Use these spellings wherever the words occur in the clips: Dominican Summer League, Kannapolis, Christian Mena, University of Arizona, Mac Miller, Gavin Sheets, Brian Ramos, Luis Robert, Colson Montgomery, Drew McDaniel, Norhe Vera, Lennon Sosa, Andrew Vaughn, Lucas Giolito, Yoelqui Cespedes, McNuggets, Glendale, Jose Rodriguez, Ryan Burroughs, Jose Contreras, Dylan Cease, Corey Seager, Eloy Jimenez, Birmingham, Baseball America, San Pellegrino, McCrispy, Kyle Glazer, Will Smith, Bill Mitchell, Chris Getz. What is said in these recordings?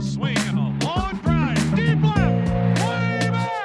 Swing and a long drive. Deep left. Way back.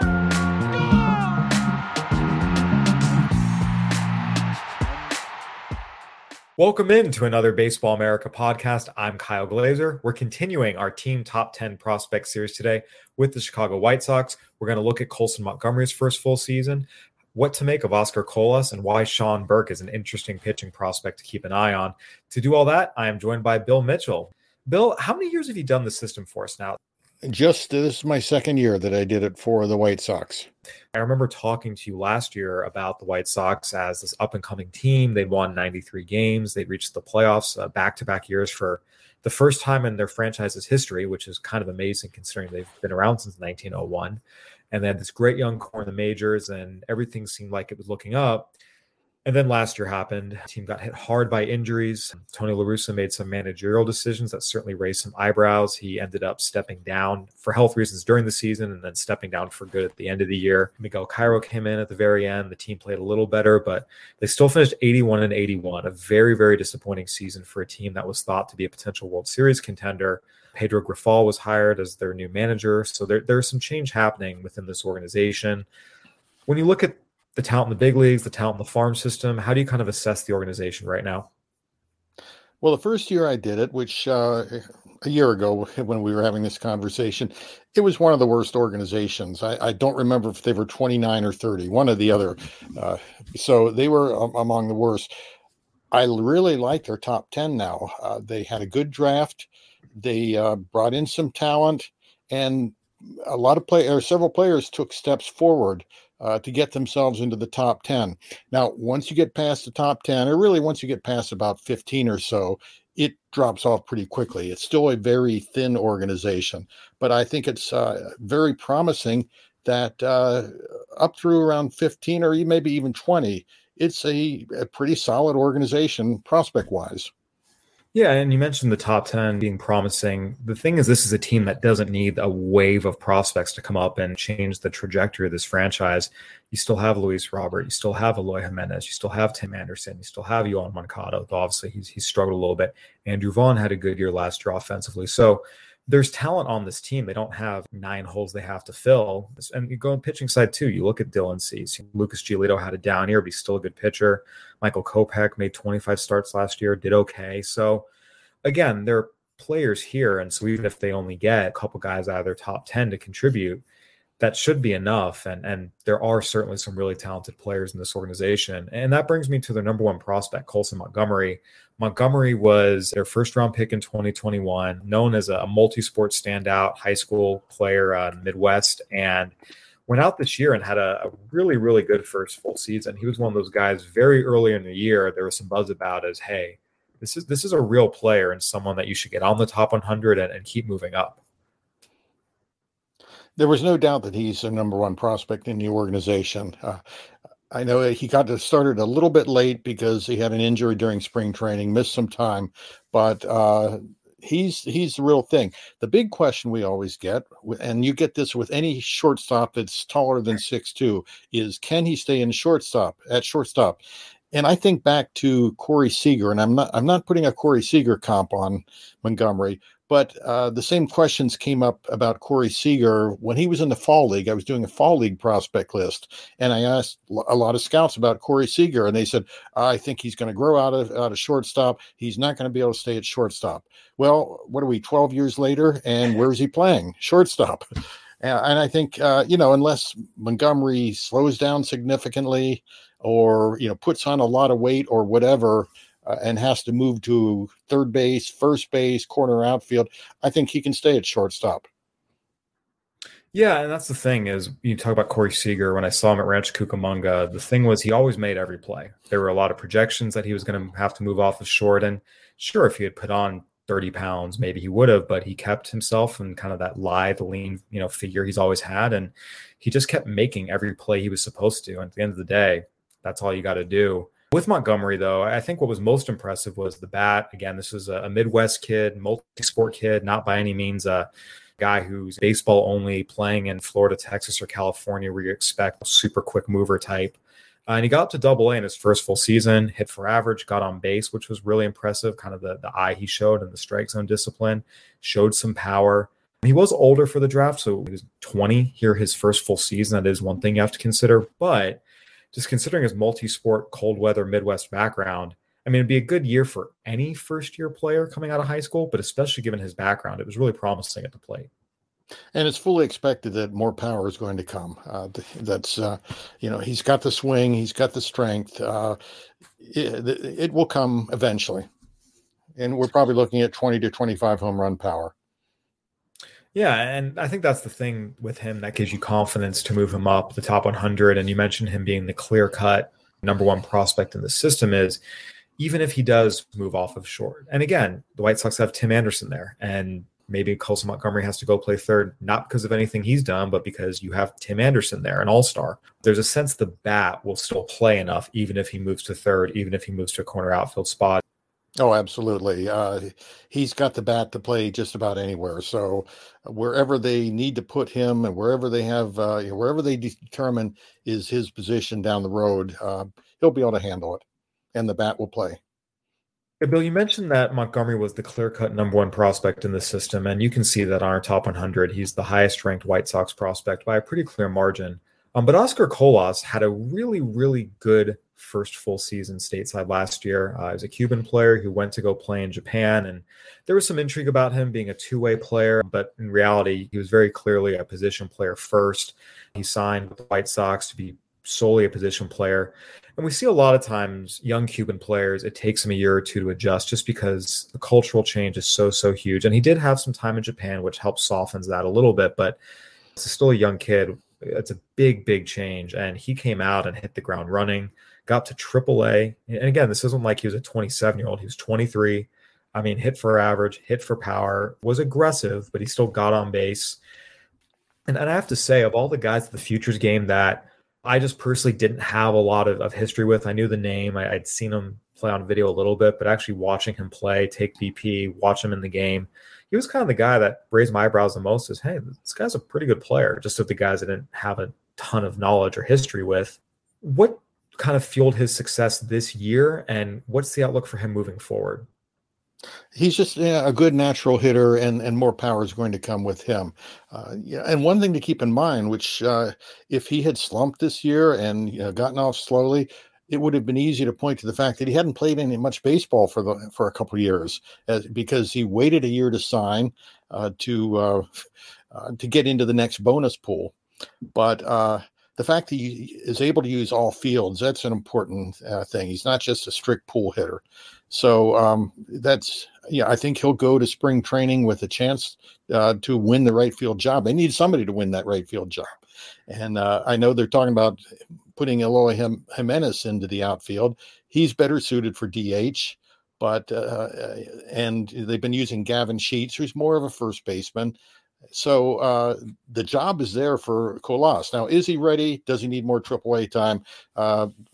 Gone. Welcome in to another Baseball America podcast. I'm Kyle Glazer. We're continuing our Team Top 10 Prospect Series today with the Chicago White Sox. We're going to look at Colson Montgomery's first full season, what to make of Oscar Colas, and why Sean Burke is an interesting pitching prospect to keep an eye on. To do all that, I am joined by Bill Mitchell. Bill, how many years have you done the system for us now? This is my second year that I did it for the White Sox. I remember talking to you last year about the White Sox as this up-and-coming team. They'd won 93 games. They'd reached the playoffs back-to-back years for the first time in their franchise's history, which is kind of amazing considering they've been around since 1901. And they had this great young core in the majors, and everything seemed like it was looking up. And then last year happened. The team got hit hard by injuries. Tony La Russa made some managerial decisions that certainly raised some eyebrows. He ended up stepping down for health reasons during the season and then stepping down for good at the end of the year. Miguel Cairo came in at the very end. The team played a little better, but they still finished 81-81, a very, very disappointing season for a team that was thought to be a potential World Series contender. Pedro Grifol was hired as their new manager. So there's some change happening within this organization. When you look at the talent in the big leagues, the talent in the farm system, how do you kind of assess the organization right now? Well, the first year I did it, which a year ago when we were having this conversation, it was one of the worst organizations. I don't remember if they were 29 or 30, one or the other. So they were among the worst. I really like their top 10 now. They had a good draft. They brought in some talent, and a lot of players, several players took steps forward to get themselves into the top 10. Now, once you get past the top 10, or really once you get past about 15 or so, it drops off pretty quickly. It's still a very thin organization, but I think it's very promising that up through around 15 or maybe even 20, it's a pretty solid organization prospect-wise. Yeah, and you mentioned the top 10 being promising. The thing is, this is a team that doesn't need a wave of prospects to come up and change the trajectory of this franchise. You still have Luis Robert. You still have Eloy Jimenez. You still have Tim Anderson. You still have Yohan Moncada. Obviously, he's struggled a little bit. Andrew Vaughn had a good year last year offensively. So there's talent on this team. They don't have nine holes they have to fill. And you go on pitching side, too. You look at Dylan Cease. Lucas Giolito had a down year, but he's still a good pitcher. Michael Kopech made 25 starts last year, did okay. So, again, there are players here, and so even if they only get a couple guys out of their top 10 to contribute, that should be enough. And there are certainly some really talented players in this organization. And that brings me to their number one prospect, Colson Montgomery. Montgomery was their first round pick in 2021, known as a multi-sport standout high school player in the Midwest, and went out this year and had a really, really good first full season. He was one of those guys very early in the year. There was some buzz about as, hey, this is a real player and someone that you should get on the top 100 and keep moving up. There was no doubt that he's the number one prospect in the organization. I know he got started a little bit late because he had an injury during spring training, missed some time, but he's the real thing. The big question we always get, and you get this with any shortstop that's taller than 6'2", is can he stay in shortstop? And I think back to Corey Seager, and I'm not putting a Corey Seager comp on Montgomery, but the same questions came up about Corey Seager when he was in the fall league. I was doing a fall league prospect list, and I asked a lot of scouts about Corey Seager, and they said, I think he's going to grow out of shortstop. He's not going to be able to stay at shortstop. Well, what are we, 12 years later, and where is he playing? Shortstop. And I think, unless Montgomery slows down significantly or, puts on a lot of weight or whatever, and has to move to third base, first base, corner outfield, I think he can stay at shortstop. Yeah, and that's the thing is, you talk about Corey Seager. When I saw him at Rancho Cucamonga, the thing was he always made every play. There were a lot of projections that he was going to have to move off of short. And sure, if he had put on 30 pounds, maybe he would have, but he kept himself in kind of that lithe, lean, figure he's always had. And he just kept making every play he was supposed to. And at the end of the day, that's all you got to do. With Montgomery, though, I think what was most impressive was the bat. Again, this was a Midwest kid, multi-sport kid, not by any means a guy who's baseball only, playing in Florida, Texas, or California, where you expect a super quick mover type. And he got up to Double-A in his first full season, hit for average, got on base, which was really impressive, kind of the eye he showed and the strike zone discipline, showed some power. He was older for the draft, so he was 20 here his first full season. That is one thing you have to consider, but just considering his multi-sport, cold-weather, Midwest background, I mean, it'd be a good year for any first-year player coming out of high school, but especially given his background, it was really promising at the plate. And it's fully expected that more power is going to come. He's got the swing, he's got the strength. It will come eventually. And we're probably looking at 20 to 25 home run power. Yeah, and I think that's the thing with him that gives you confidence to move him up the top 100. And you mentioned him being the clear-cut number one prospect in the system is even if he does move off of short. And again, the White Sox have Tim Anderson there, and maybe Colson Montgomery has to go play third, not because of anything he's done, but because you have Tim Anderson there, an all-star. There's a sense the bat will still play enough, even if he moves to third, even if he moves to a corner outfield spot. Oh, absolutely. He's got the bat to play just about anywhere. So wherever they need to put him and wherever they have, wherever they determine is his position down the road, he'll be able to handle it, and the bat will play. Hey, Bill, you mentioned that Montgomery was the clear-cut number one prospect in the system, and you can see that on our top 100, he's the highest-ranked White Sox prospect by a pretty clear margin. But Oscar Colas had a really, really good first full season stateside last year. He was a Cuban player who went to go play in Japan, and there was some intrigue about him being a two-way player, but in reality, he was very clearly a position player first. He signed with the White Sox to be solely a position player. And we see a lot of times young Cuban players, it takes them a year or two to adjust just because the cultural change is so huge. And he did have some time in Japan, which helps softens that a little bit, but it's still a young kid. It's a big, big change. And he came out and hit the ground running, got to AAA. And again, this isn't like he was a 27-year-old. He was 23. I mean, hit for average, hit for power, was aggressive, but he still got on base. And I have to say, of all the guys at the Futures game that I just personally didn't have a lot of history with. I knew the name. I'd seen him play on video a little bit, but actually watching him play, take BP, watch him in the game, he was kind of the guy that raised my eyebrows the most is, hey, this guy's a pretty good player, just of the guys I didn't have a ton of knowledge or history with. What kind of fueled his success this year, and what's the outlook for him moving forward? He's just a good natural hitter, and more power is going to come with him. And one thing to keep in mind, which if he had slumped this year and gotten off slowly, it would have been easy to point to the fact that he hadn't played any much baseball for a couple of years, because he waited a year to sign to get into the next bonus pool. But the fact that he is able to use all fields, that's an important thing. He's not just a strict pool hitter. So I think he'll go to spring training with a chance to win the right field job. They need somebody to win that right field job. And I know they're talking about putting Eloy Jimenez into the outfield. He's better suited for DH, but and they've been using Gavin Sheets, who's more of a first baseman. So the job is there for Colas. Now, is he ready? Does he need more AAA time?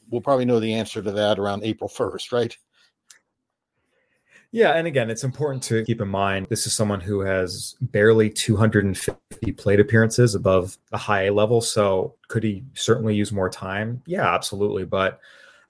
We'll probably know the answer to that around April 1st, right? Yeah, and again, it's important to keep in mind, this is someone who has barely 250 plate appearances above the high A level, so could he certainly use more time? Yeah, absolutely. But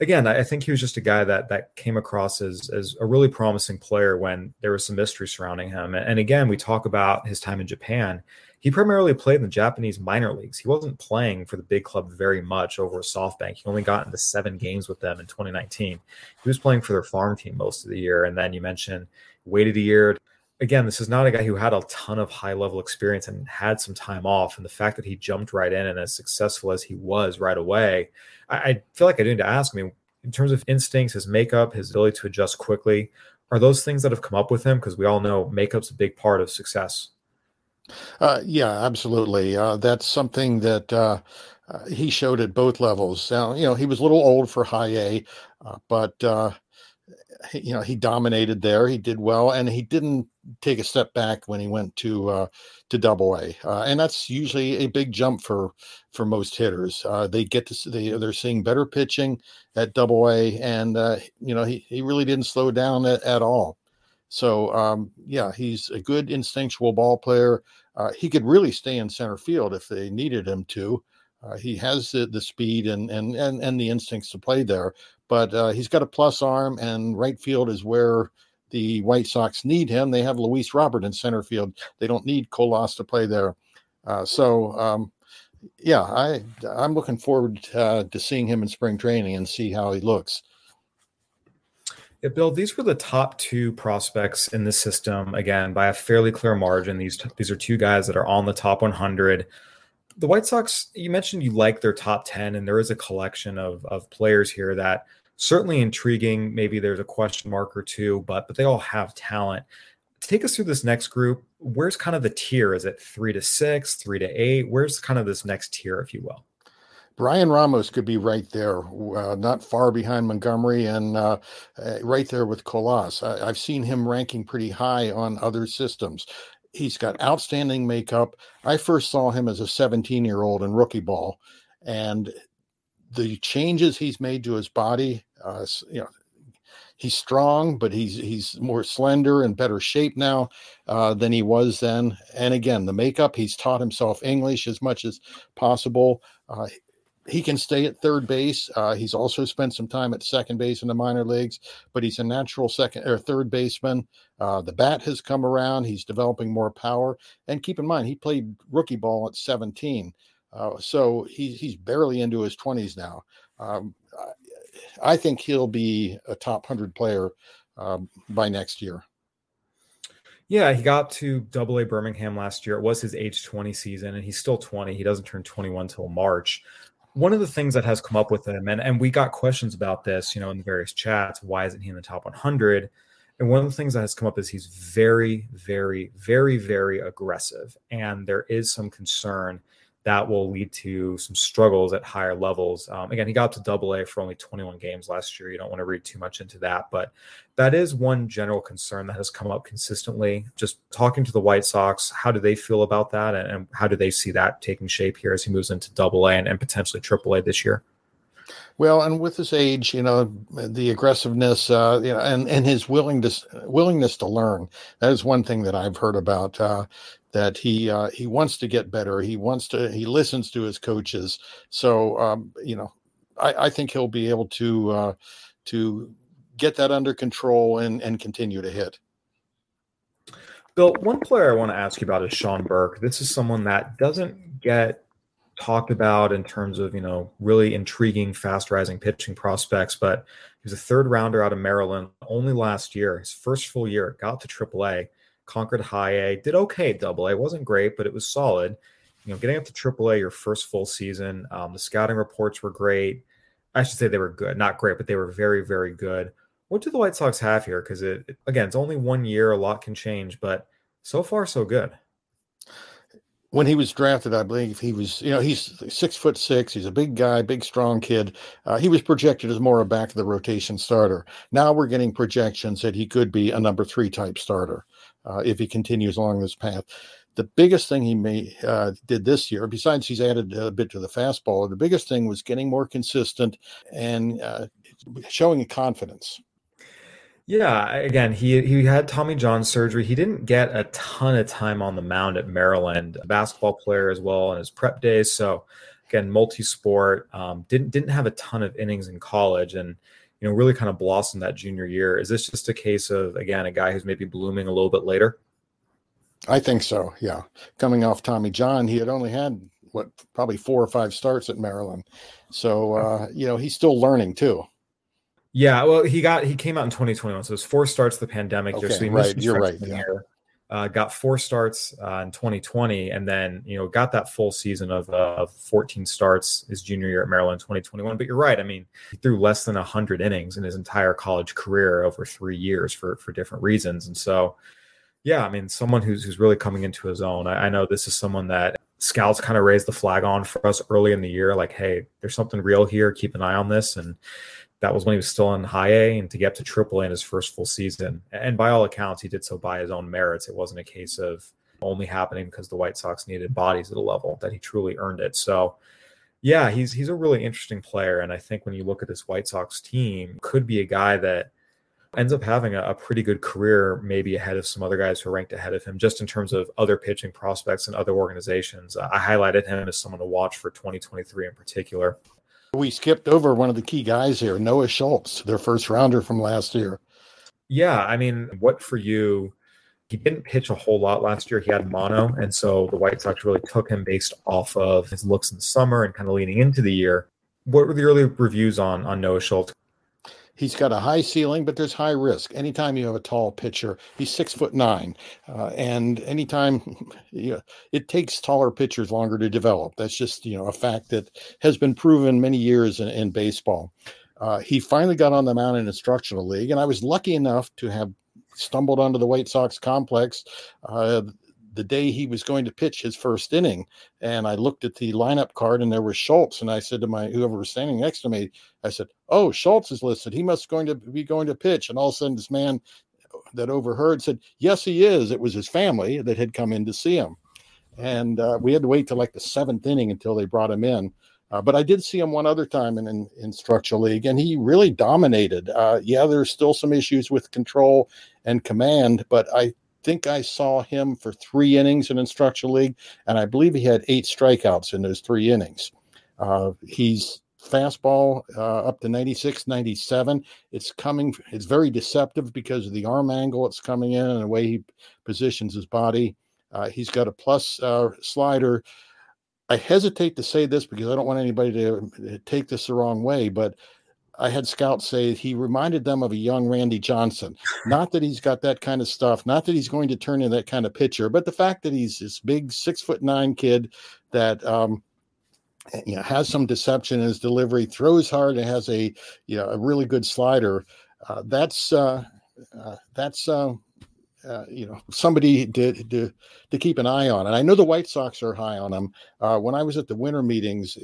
again, I think he was just a guy that came across as a really promising player when there was some mystery surrounding him. And again, we talk about his time in Japan. He primarily played in the Japanese minor leagues. He wasn't playing for the big club very much over at SoftBank. He only got into 7 games with them in 2019. He was playing for their farm team most of the year. And then you mentioned waited a year. again, this is not a guy who had a ton of high-level experience and had some time off. And the fact that he jumped right in and as successful as he was right away, I feel like I need to ask, I mean, in terms of instincts, his makeup, his ability to adjust quickly, are those things that have come up with him? Because we all know makeup's a big part of success. Yeah, absolutely. That's something that he showed at both levels. Now, you know, he was a little old for high A, but you know, he dominated there. He did well, and he didn't take a step back when he went to Double A, and that's usually a big jump for most hitters. They get to they're seeing better pitching at Double A, and you know, he really didn't slow down at all. So yeah, he's a good instinctual ball player. He could really stay in center field if they needed him to. He has the speed and the instincts to play there, but he's got a plus arm, and right field is where the White Sox need him. They have Luis Robert in center field. They don't need Colas to play there. Yeah, I'm looking forward to seeing him in spring training and see how he looks. Yeah, Bill, these were the top two prospects in the system, again, by a fairly clear margin. These are two guys that are on the top 100. The White Sox, you mentioned you like their top 10, and there is a collection of players here that certainly intriguing. Maybe there's a question mark or two, but they all have talent. Take us through this next group. Where's kind of the tier? Is it 3 to 6, 3 to 8? Where's kind of this next tier, if you will? Brian Ramos could be right there, not far behind Montgomery, and right there with Colas. I've seen him ranking pretty high on other systems. He's got outstanding makeup. I first saw him as a 17-year-old in rookie ball, and the changes he's made to his body, you know, he's strong, but he's more slender and better shape now than he was then. And again, the makeup, he's taught himself English as much as possible. He can stay at third base. He's also spent some time at second base in the minor leagues, but he's a natural second or third baseman. The bat has come around. He's developing more power. And keep in mind, he played rookie ball at 17. So he's barely into his 20s now. I think he'll be a top 100 player by next year. Yeah, he got to Double A Birmingham last year. It was his age 20 season, and he's still 20. He doesn't turn 21 till March. One of the things that has come up with him, and we got questions about this, you know, in the various chats, why isn't he in the top 100? And one of the things that has come up is he's very, very, very, very aggressive. And there is some concern that will lead to some struggles at higher levels. Again, he got to Double A for only 21 games last year. You don't want to read too much into that, but that is one general concern that has come up consistently. Just talking to the White Sox, how do they feel about that, and how do they see that taking shape here as he moves into Double A and potentially Triple A this year? Well, and with his age, you know, the aggressiveness, you know, and his willingness to learn. That is one thing that I've heard about, that he wants to get better. He listens to his coaches. So, you know, I think he'll be able to get that under control and continue to hit. Bill, one player I want to ask you about is Sean Burke. This is someone that doesn't get talked about in terms of, you know, really intriguing, fast-rising pitching prospects, but he was a third-rounder out of Maryland only last year. His first full year, got to AAA, conquered high A, did okay at Double A. Wasn't great, but it was solid. You know, getting up to AAA your first full season, the scouting reports were great. I should say they were good, not great, but they were very, very good. What do the White Sox have here? Because, again, it's only 1 year. A lot can change, but so far, so good. When he was drafted, I believe he was, you know, he's 6'6". He's a big guy, big, strong kid. He was projected as more a back of the rotation starter. Now we're getting projections that he could be a number 3 type starter if he continues along this path. The biggest thing he did this year, besides he's added a bit to the fastball, the biggest thing was getting more consistent and showing confidence. Yeah, again, he had Tommy John surgery. He didn't get a ton of time on the mound at Maryland, a basketball player as well in his prep days. So, again, multi-sport, didn't have a ton of innings in college and, you know, really kind of blossomed that junior year. Is this just a case of, again, a guy who's maybe blooming a little bit later? I think so, yeah. Coming off Tommy John, he had only had, probably 4 or 5 starts at Maryland. So, you know, he's still learning too. Yeah, well, he came out in 2021, so it was 4 starts of the pandemic. Okay, so he missed right. You're right. Yeah. got four starts in 2020, and then, you know, got that full season of 14 starts his junior year at Maryland in 2021. But you're right. I mean, he threw less than 100 innings in his entire college career over 3 years for different reasons. And so, yeah, I mean, someone who's really coming into his own. I know this is someone that scouts kind of raised the flag on for us early in the year. Like, hey, there's something real here. Keep an eye on this. And that was when he was still in high A, and to get to triple A in his first full season. And by all accounts, he did so by his own merits. It wasn't a case of only happening because the White Sox needed bodies at a level that he truly earned it. So yeah, he's a really interesting player. And I think when you look at this White Sox team, could be a guy that ends up having a pretty good career, maybe ahead of some other guys who are ranked ahead of him, just in terms of other pitching prospects and other organizations. I highlighted him as someone to watch for 2023 in particular. We skipped over one of the key guys here, Noah Schultz, their first rounder from last year. Yeah, I mean, what for you? He didn't pitch a whole lot last year. He had mono, and so the White Sox really took him based off of his looks in the summer and kind of leaning into the year. What were the early reviews on Noah Schultz? He's got a high ceiling, but there's high risk. Anytime you have a tall pitcher, he's 6'9", and anytime it takes taller pitchers longer to develop. That's just, you know, a fact that has been proven many years in baseball. He finally got on the mound in instructional league, and I was lucky enough to have stumbled onto the White Sox complex the day he was going to pitch his first inning. And I looked at the lineup card, and there was Schultz. And I said to whoever was standing next to me, I said, "Oh, Schultz is listed. He must be going to pitch." And all of a sudden, this man that overheard said, "Yes, he is." It was his family that had come in to see him. And we had to wait till like the seventh inning until they brought him in. But I did see him one other time in Structure League, and he really dominated. Yeah, there's still some issues with control and command, but I think I saw him for 3 innings in Instructional League, and I believe he had 8 strikeouts in those 3 innings. He's fastball up to 96, 97. It's coming. It's very deceptive because of the arm angle it's coming in and the way he positions his body. He's got a plus slider. I hesitate to say this because I don't want anybody to take this the wrong way, but I had scouts say he reminded them of a young Randy Johnson. Not that he's got that kind of stuff, not that he's going to turn into that kind of pitcher, but the fact that he's this big 6'9" kid that has some deception in his delivery, throws hard, and has a really good slider. That's somebody to keep an eye on. And I know the White Sox are high on him. When I was at the winter meetings,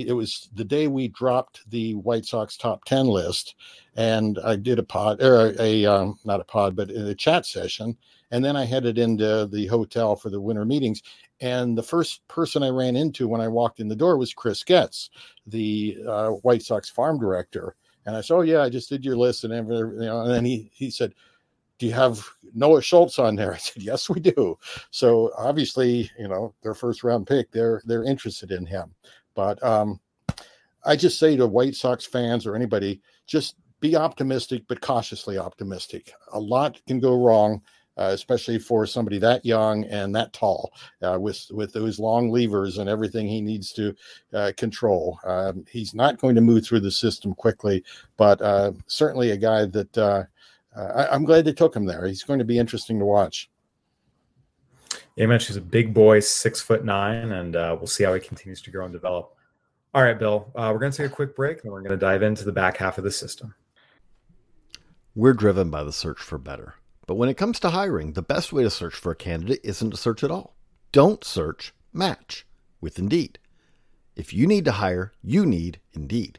it was the day we dropped the White Sox top 10 list, and I did not a pod, but a chat session. And then I headed into the hotel for the winter meetings. And the first person I ran into when I walked in the door was Chris Getz, the White Sox farm director. And I said, "Oh yeah, I just did your list," and everything. And then he said, "Do you have Noah Schultz on there?" I said, "Yes, we do." So obviously, you know, their first round pick, they're interested in him. But I just say to White Sox fans or anybody, just be optimistic, but cautiously optimistic. A lot can go wrong, especially for somebody that young and that tall, with those long levers and everything he needs to control. He's not going to move through the system quickly, but certainly a guy that I'm glad they took him there. He's going to be interesting to watch. Yeah, man, he's a big boy, 6'9", and we'll see how he continues to grow and develop. All right, Bill, we're going to take a quick break, and we're going to dive into the back half of the system. We're driven by the search for better. But when it comes to hiring, the best way to search for a candidate isn't to search at all. Don't search, match with Indeed. If you need to hire, you need Indeed.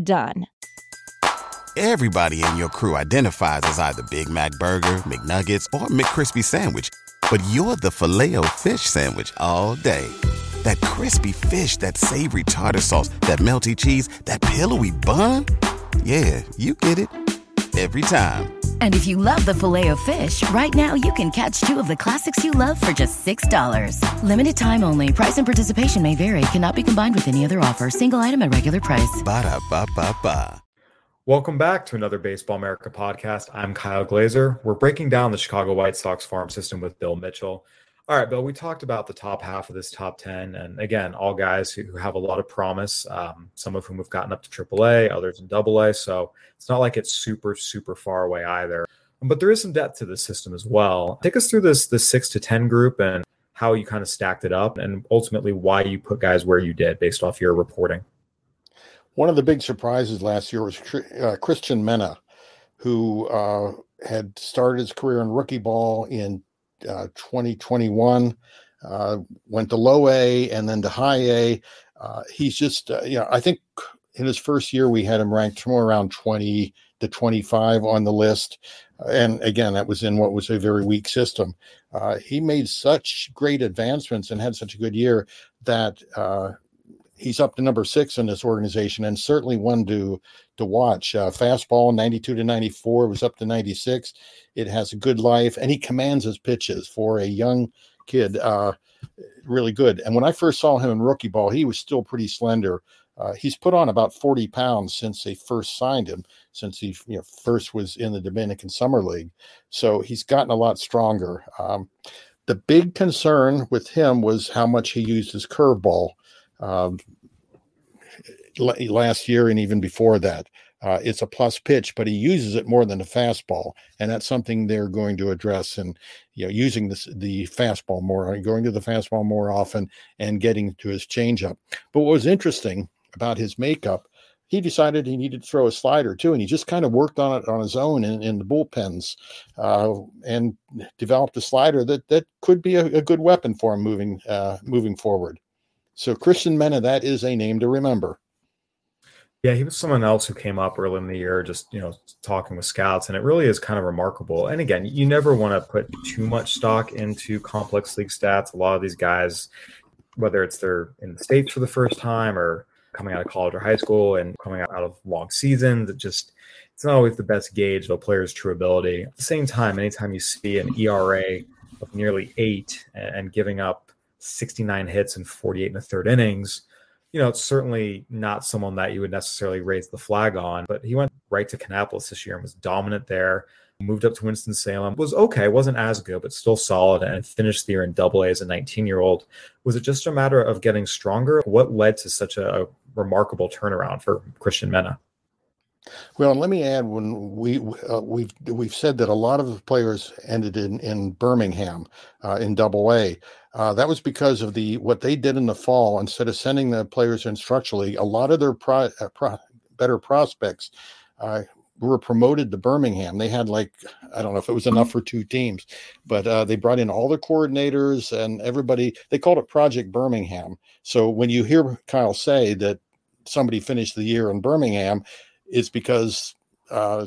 done. Everybody in your crew identifies as either Big Mac Burger, McNuggets, or McCrispy Sandwich. But you're the Filet-O-Fish Sandwich all day. That crispy fish, that savory tartar sauce, that melty cheese, that pillowy bun. Yeah, you get it. Every time. And if you love the Filet-O-Fish, right now you can catch two of the classics you love for just $6. Limited time only. Price and participation may vary. Cannot be combined with any other offer. Single item at regular price. Ba-da-ba-ba-ba. Welcome back to another Baseball America podcast. I'm Kyle Glazer. We're breaking down the Chicago White Sox farm system with Bill Mitchell. All right, Bill, we talked about the top half of this top 10. And again, all guys who have a lot of promise, some of whom have gotten up to AAA, others in AA. So it's not like it's super, super far away either. But there is some depth to the system as well. Take us through this 6 to 10 group and how you kind of stacked it up and ultimately why you put guys where you did based off your reporting. One of the big surprises last year was Christian Mena, who had started his career in rookie ball in 2021, went to low A and then to high A. He's just, I think in his first year, we had him ranked somewhere around 20 to 25 on the list. And again, that was in what was a very weak system. He made such great advancements and had such a good year that he's up to number 6 in this organization, and certainly one to watch. Fastball 92 to 94 was up to 96. It has a good life, and he commands his pitches for a young kid. Really good. And when I first saw him in rookie ball, he was still pretty slender. He's put on about 40 pounds since they first signed him, since he first was in the Dominican Summer League. So he's gotten a lot stronger. The big concern with him was how much he used his curveball. Last year and even before that. It's a plus pitch, but he uses it more than a fastball, and that's something they're going to address, and using the fastball more, going to the fastball more often and getting to his changeup. But what was interesting about his makeup, he decided he needed to throw a slider too, and he just kind of worked on it on his own in the bullpens and developed a slider that could be a good weapon for him moving forward. So Christian Mena, that is a name to remember. Yeah, he was someone else who came up early in the year, just talking with scouts, and it really is kind of remarkable. And again, you never want to put too much stock into complex league stats. A lot of these guys, whether it's they're in the States for the first time or coming out of college or high school and coming out of long seasons, it's not always the best gauge of a player's true ability. At the same time, anytime you see an ERA of nearly 8 and giving up 69 hits and 48 and a third innings, it's certainly not someone that you would necessarily raise the flag on. But he went right to Kannapolis this year and was dominant there, moved up to Winston-Salem, was okay, wasn't as good, but still solid, and finished the year in AA as a 19-year-old. Was it just a matter of getting stronger? What led to such a remarkable turnaround for Christian Mena? Well, let me add, when we've said that a lot of players ended in Birmingham in AA. That was because of what they did in the fall. Instead of sending the players instructionally, a lot of their better prospects were promoted to Birmingham. They had I don't know if it was enough for 2 teams, but they brought in all the coordinators and everybody. They called it Project Birmingham. So when you hear Kyle say that somebody finished the year in Birmingham, it's because half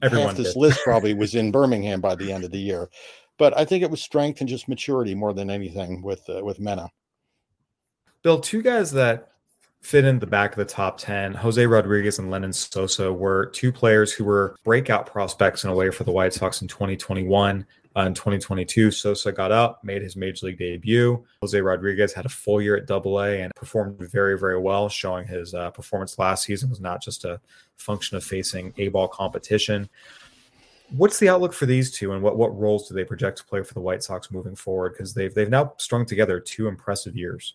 this list probably was in Birmingham by the end of the year. But I think it was strength and just maturity more than anything with Mena. Bill, 2 guys that fit in the back of the top 10. Jose Rodriguez and Lennon Sosa were two players who were breakout prospects in a way for the White Sox in 2021 and 2022. Sosa got up, made his major league debut. Jose Rodriguez had a full year at AA and performed very, very well, showing his performance last season was not just a function of facing A-ball competition. What's the outlook for these two, and what roles do they project to play for the White Sox moving forward? Because they've now strung together two impressive years.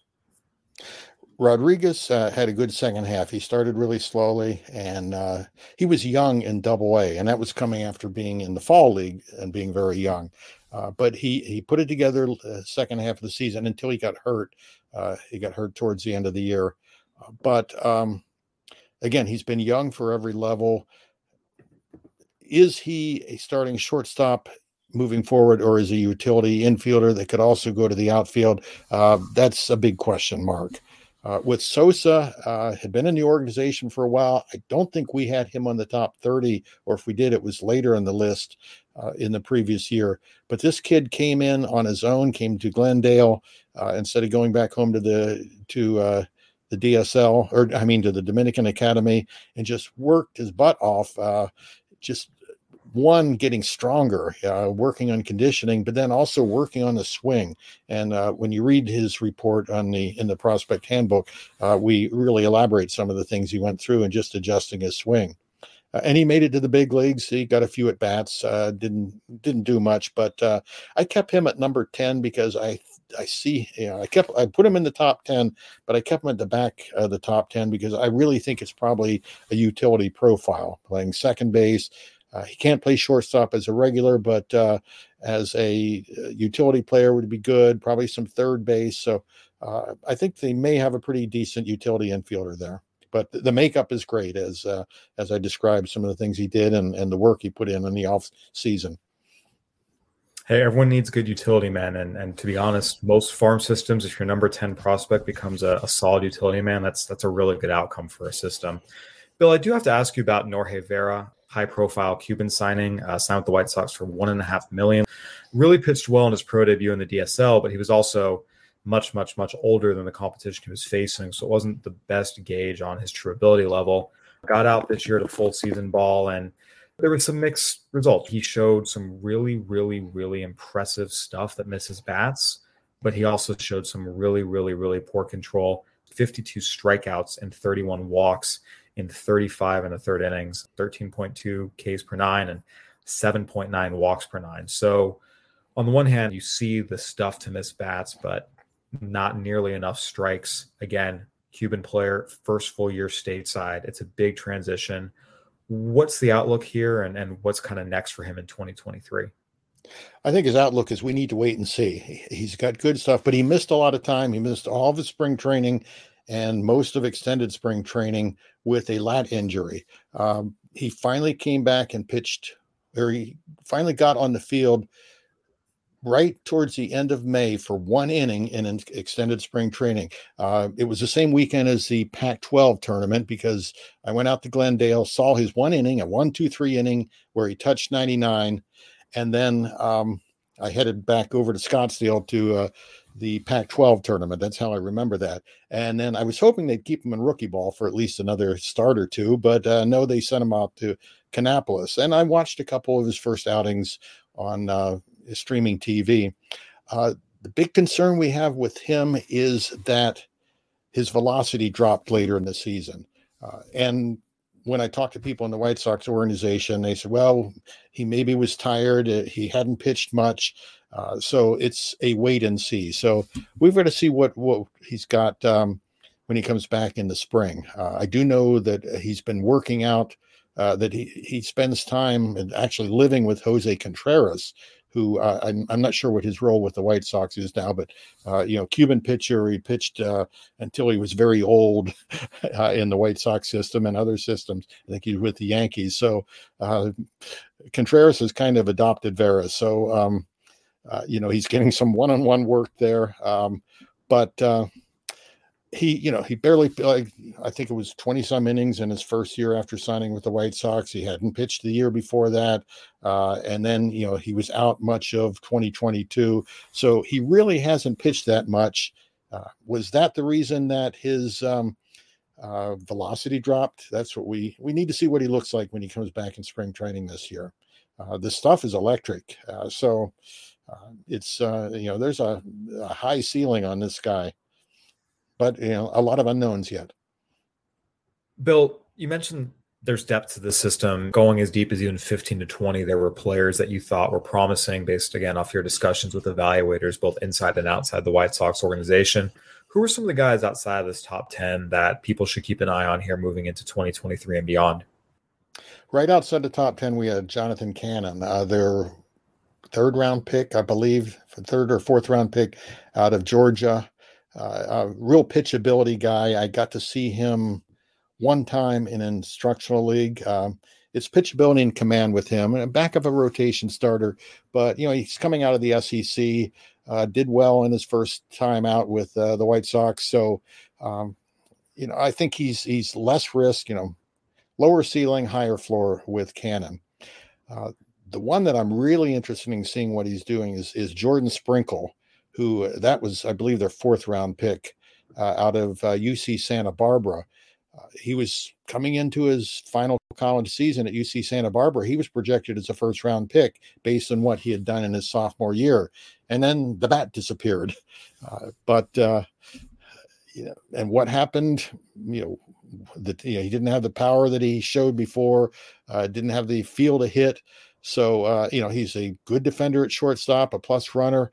Rodriguez had a good second half. He started really slowly, and he was young in AA, and that was coming after being in the fall league and being very young. But he put it together the second half of the season until he got hurt. He got hurt towards the end of the year. But, again, he's been young for every level. Is he a starting shortstop moving forward, or is he a utility infielder that could also go to the outfield? That's a big question mark. With Sosa, had been in the organization for a while. I don't think we had him on the top 30, or if we did, it was later on the list in the previous year. But this kid came in on his own, came to Glendale instead of going back home to the DSL, or I mean to the Dominican Academy, and just worked his butt off. Just one, getting stronger, working on conditioning, but then also working on the swing. And when you read his report in the prospect handbook, we really elaborate some of the things he went through and just adjusting his swing. And he made it to the big leagues. He got a few at bats, didn't do much, but I kept him at number 10 because I put him in the top 10, but I kept him at the back of the top 10 because I really think it's probably a utility profile, playing second base. He can't play shortstop as a regular, but as a utility player would be good, probably some third base. So I think they may have a pretty decent utility infielder there. But the makeup is great, as I described some of the things he did and the work he put in the off season. Hey, everyone needs good utility man. And to be honest, most farm systems, if your number 10 prospect becomes a solid utility man, that's a really good outcome for a system. Bill, I do have to ask you about Norhe Vera, high-profile Cuban signing, signed with the White Sox for $1.5 million. Really pitched well in his pro debut in the DSL, but he was also much, much, much older than the competition he was facing, so it wasn't the best gauge on his true ability level. Got out this year to full season ball, and there was some mixed results. He showed some really, really, really impressive stuff that misses bats, but he also showed some really, really, really poor control. 52 strikeouts and 31 walks in 35 and a third innings, 13.2 Ks per nine and 7.9 walks per nine. So on the one hand, you see the stuff to miss bats, but not nearly enough strikes. Again, Cuban player, first full year stateside. It's a big transition. What's the outlook here, and what's kind of next for him in 2023? I think his outlook is we need to wait and see. He's got good stuff, but he missed a lot of time. He missed all of his spring training and most of extended spring training with a lat injury. He finally came back and pitched, or he finally got on the field right towards the end of May for one inning in an extended spring training. It was the same weekend as the Pac-12 tournament because I went out to Glendale, saw his one inning, a 1-2-3 inning where he touched 99. And then I headed back over to Scottsdale to the Pac-12 tournament. That's how I remember that. And then I was hoping they'd keep him in rookie ball for at least another start or two, but no, they sent him out to Kannapolis. And I watched a couple of his first outings on streaming TV. The big concern we have with him is that his velocity dropped later in the season. And when I talked to people in the White Sox organization, they said, well, he maybe was tired. He hadn't pitched much. So it's a wait and see. So we've got to see what he's got when he comes back in the spring. I do know that he's been working out, that he spends time and actually living with Jose Contreras, who I'm not sure what his role with the White Sox is now, but, Cuban pitcher, he pitched until he was very old in the White Sox system and other systems. I think he's with the Yankees. So Contreras has kind of adopted Vera. So, he's getting some one-on-one work there. He barely, I think it was 20-some innings in his first year after signing with the White Sox. He hadn't pitched the year before that. And then, he was out much of 2022. So he really hasn't pitched that much. Was that the reason that his Velocity dropped. That's what we need to see what he looks like when he comes back in spring training this year. The stuff is electric. So it's, there's a high ceiling on this guy, but, a lot of unknowns yet. Bill, you mentioned there's depth to the system. Going as deep as even 15 to 20, there were players that you thought were promising based, again, off your discussions with evaluators, both inside and outside the White Sox organization. Who are some of the guys outside of this top 10 that people should keep an eye on here moving into 2023 and beyond? Right outside the top 10, we had Jonathan Cannon, their third-round pick, I believe, third or fourth-round pick out of Georgia. A real pitchability guy. I got to see him one time in an instructional league. It's pitchability and command with him, and back of a rotation starter. But, he's coming out of the SEC, did well in his first time out with the White Sox. So, I think he's less risk, lower ceiling, higher floor with Cannon. The one that I'm really interested in seeing what he's doing is Jordan Sprinkle, who that was, I believe, their fourth-round pick out of UC Santa Barbara. He was coming into his final college season at UC Santa Barbara. He was projected as a first-round pick based on what he had done in his sophomore year, and then the bat disappeared. And what happened? He didn't have the power that he showed before. Didn't have the feel to hit. So he's a good defender at shortstop, a plus runner.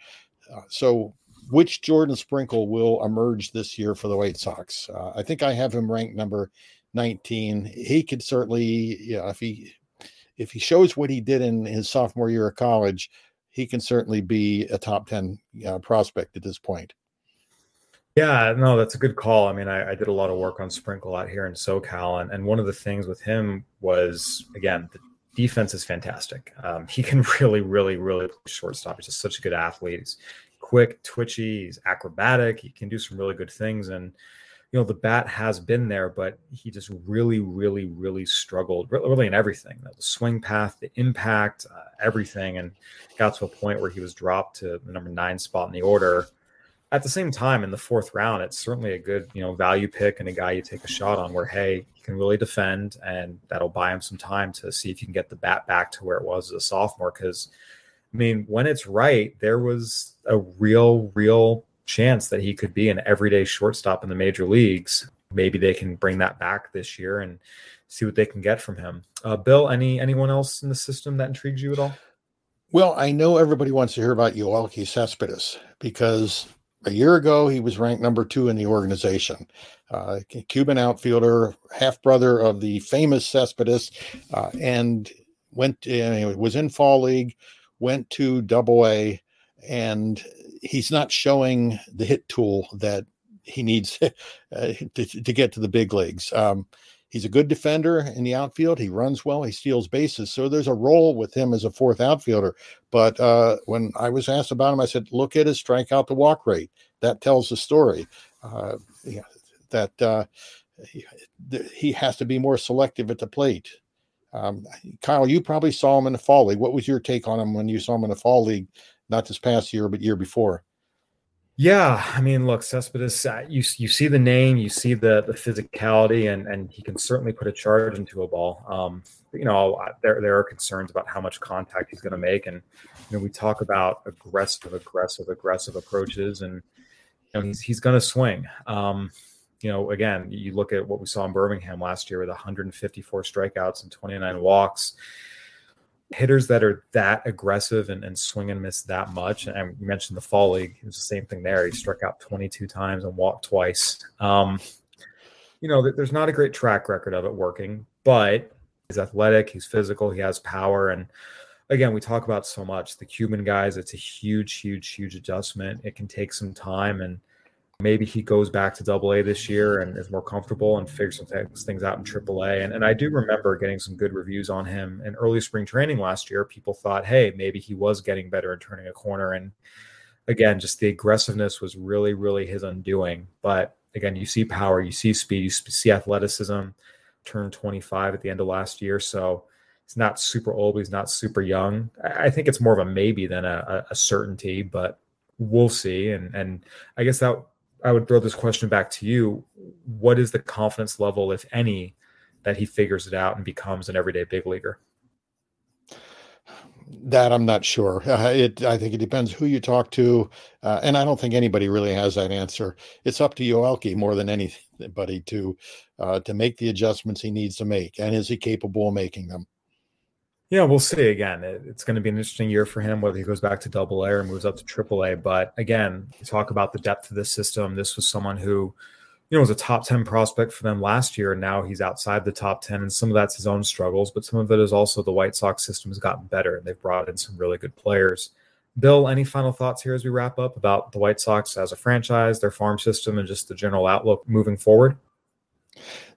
So which Jordan Sprinkle will emerge this year for the White Sox? I think I have him ranked number 19. He could certainly, if he shows what he did in his sophomore year of college, he can certainly be a top 10 prospect at this point. Yeah, no, that's a good call. I mean, I did a lot of work on Sprinkle out here in SoCal, and one of the things with him was, again, the defense is fantastic. He can really, really, really play shortstop. He's just such a good athlete. He's quick, twitchy, he's acrobatic. He can do some really good things. And, the bat has been there, but he just really, really, really struggled really in everything. The swing path, the impact, everything. And got to a point where he was dropped to the number 9 spot in the order. At the same time, in the fourth round, it's certainly a good, value pick and a guy you take a shot on where, hey, he can really defend, and that'll buy him some time to see if you can get the bat back to where it was as a sophomore. Because, I mean, when it's right, there was a real, real chance that he could be an everyday shortstop in the major leagues. Maybe they can bring that back this year and see what they can get from him. Bill, anyone else in the system that intrigues you at all? Well, I know everybody wants to hear about Yoelqui Cespedes because a year ago, he was ranked number 2 in the organization. Cuban outfielder, half-brother of the famous Cespedes, and was in fall league, went to Double-A, and he's not showing the hit tool that he needs to get to the big leagues. He's a good defender in the outfield. He runs well. He steals bases. So there's a role with him as a fourth outfielder. But when I was asked about him, I said, look at his strikeout to walk rate. That tells the story he has to be more selective at the plate. Kyle, you probably saw him in the fall league. What was your take on him when you saw him in the fall league, not this past year, but year before? Yeah, I mean, look, Cespedes, you see the name, you see the physicality, and he can certainly put a charge into a ball. There are concerns about how much contact he's going to make, and we talk about aggressive approaches, and he's going to swing. Again, you look at what we saw in Birmingham last year with 154 strikeouts and 29 walks. Hitters that are that aggressive and swing and miss that much. And you mentioned the fall league. It was the same thing there. He struck out 22 times and walked twice. There's not a great track record of it working, but he's athletic, he's physical, he has power. And again, we talk about so much. The Cuban guys, it's a huge, huge, huge adjustment. It can take some time, and maybe he goes back to Double-A this year and is more comfortable and figures some things out in Triple-A. And I do remember getting some good reviews on him in early spring training last year. People thought, hey, maybe he was getting better and turning a corner. And again, just the aggressiveness was really, really his undoing. But again, you see power, you see speed, you see athleticism. Turned 25 at the end of last year. So he's not super old, but he's not super young. I think it's more of a maybe than a certainty, but we'll see. And I guess that I would throw this question back to you. What is the confidence level, if any, that he figures it out and becomes an everyday big leaguer? That I'm not sure. I think it depends who you talk to. And I don't think anybody really has that answer. It's up to Yoelqui more than anybody to make the adjustments he needs to make. And is he capable of making them? Yeah, we'll see. Again, it's going to be an interesting year for him, whether he goes back to Double A or moves up to AAA. But again, you talk about the depth of this system. This was someone who, you know, was a top 10 prospect for them last year, and now he's outside the top 10. And some of that's his own struggles, but some of it is also the White Sox system has gotten better, and they've brought in some really good players. Bill, any final thoughts here as we wrap up about the White Sox as a franchise, their farm system, and just the general outlook moving forward?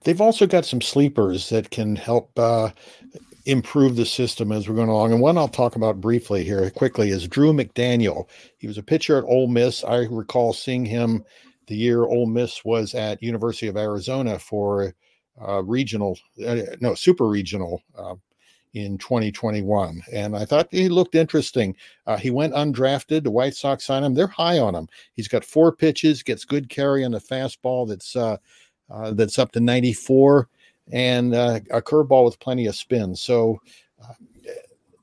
They've also got some sleepers that can help improve the system as we're going along. And one I'll talk about briefly here quickly is Drew McDaniel. He was a pitcher at Ole Miss. I recall seeing him the year Ole Miss was at University of Arizona for super regional in 2021. And I thought he looked interesting. He went undrafted. The White Sox signed him. They're high on him. He's got 4 pitches, gets good carry on the fastball that's up to 94. And a curveball with plenty of spin. So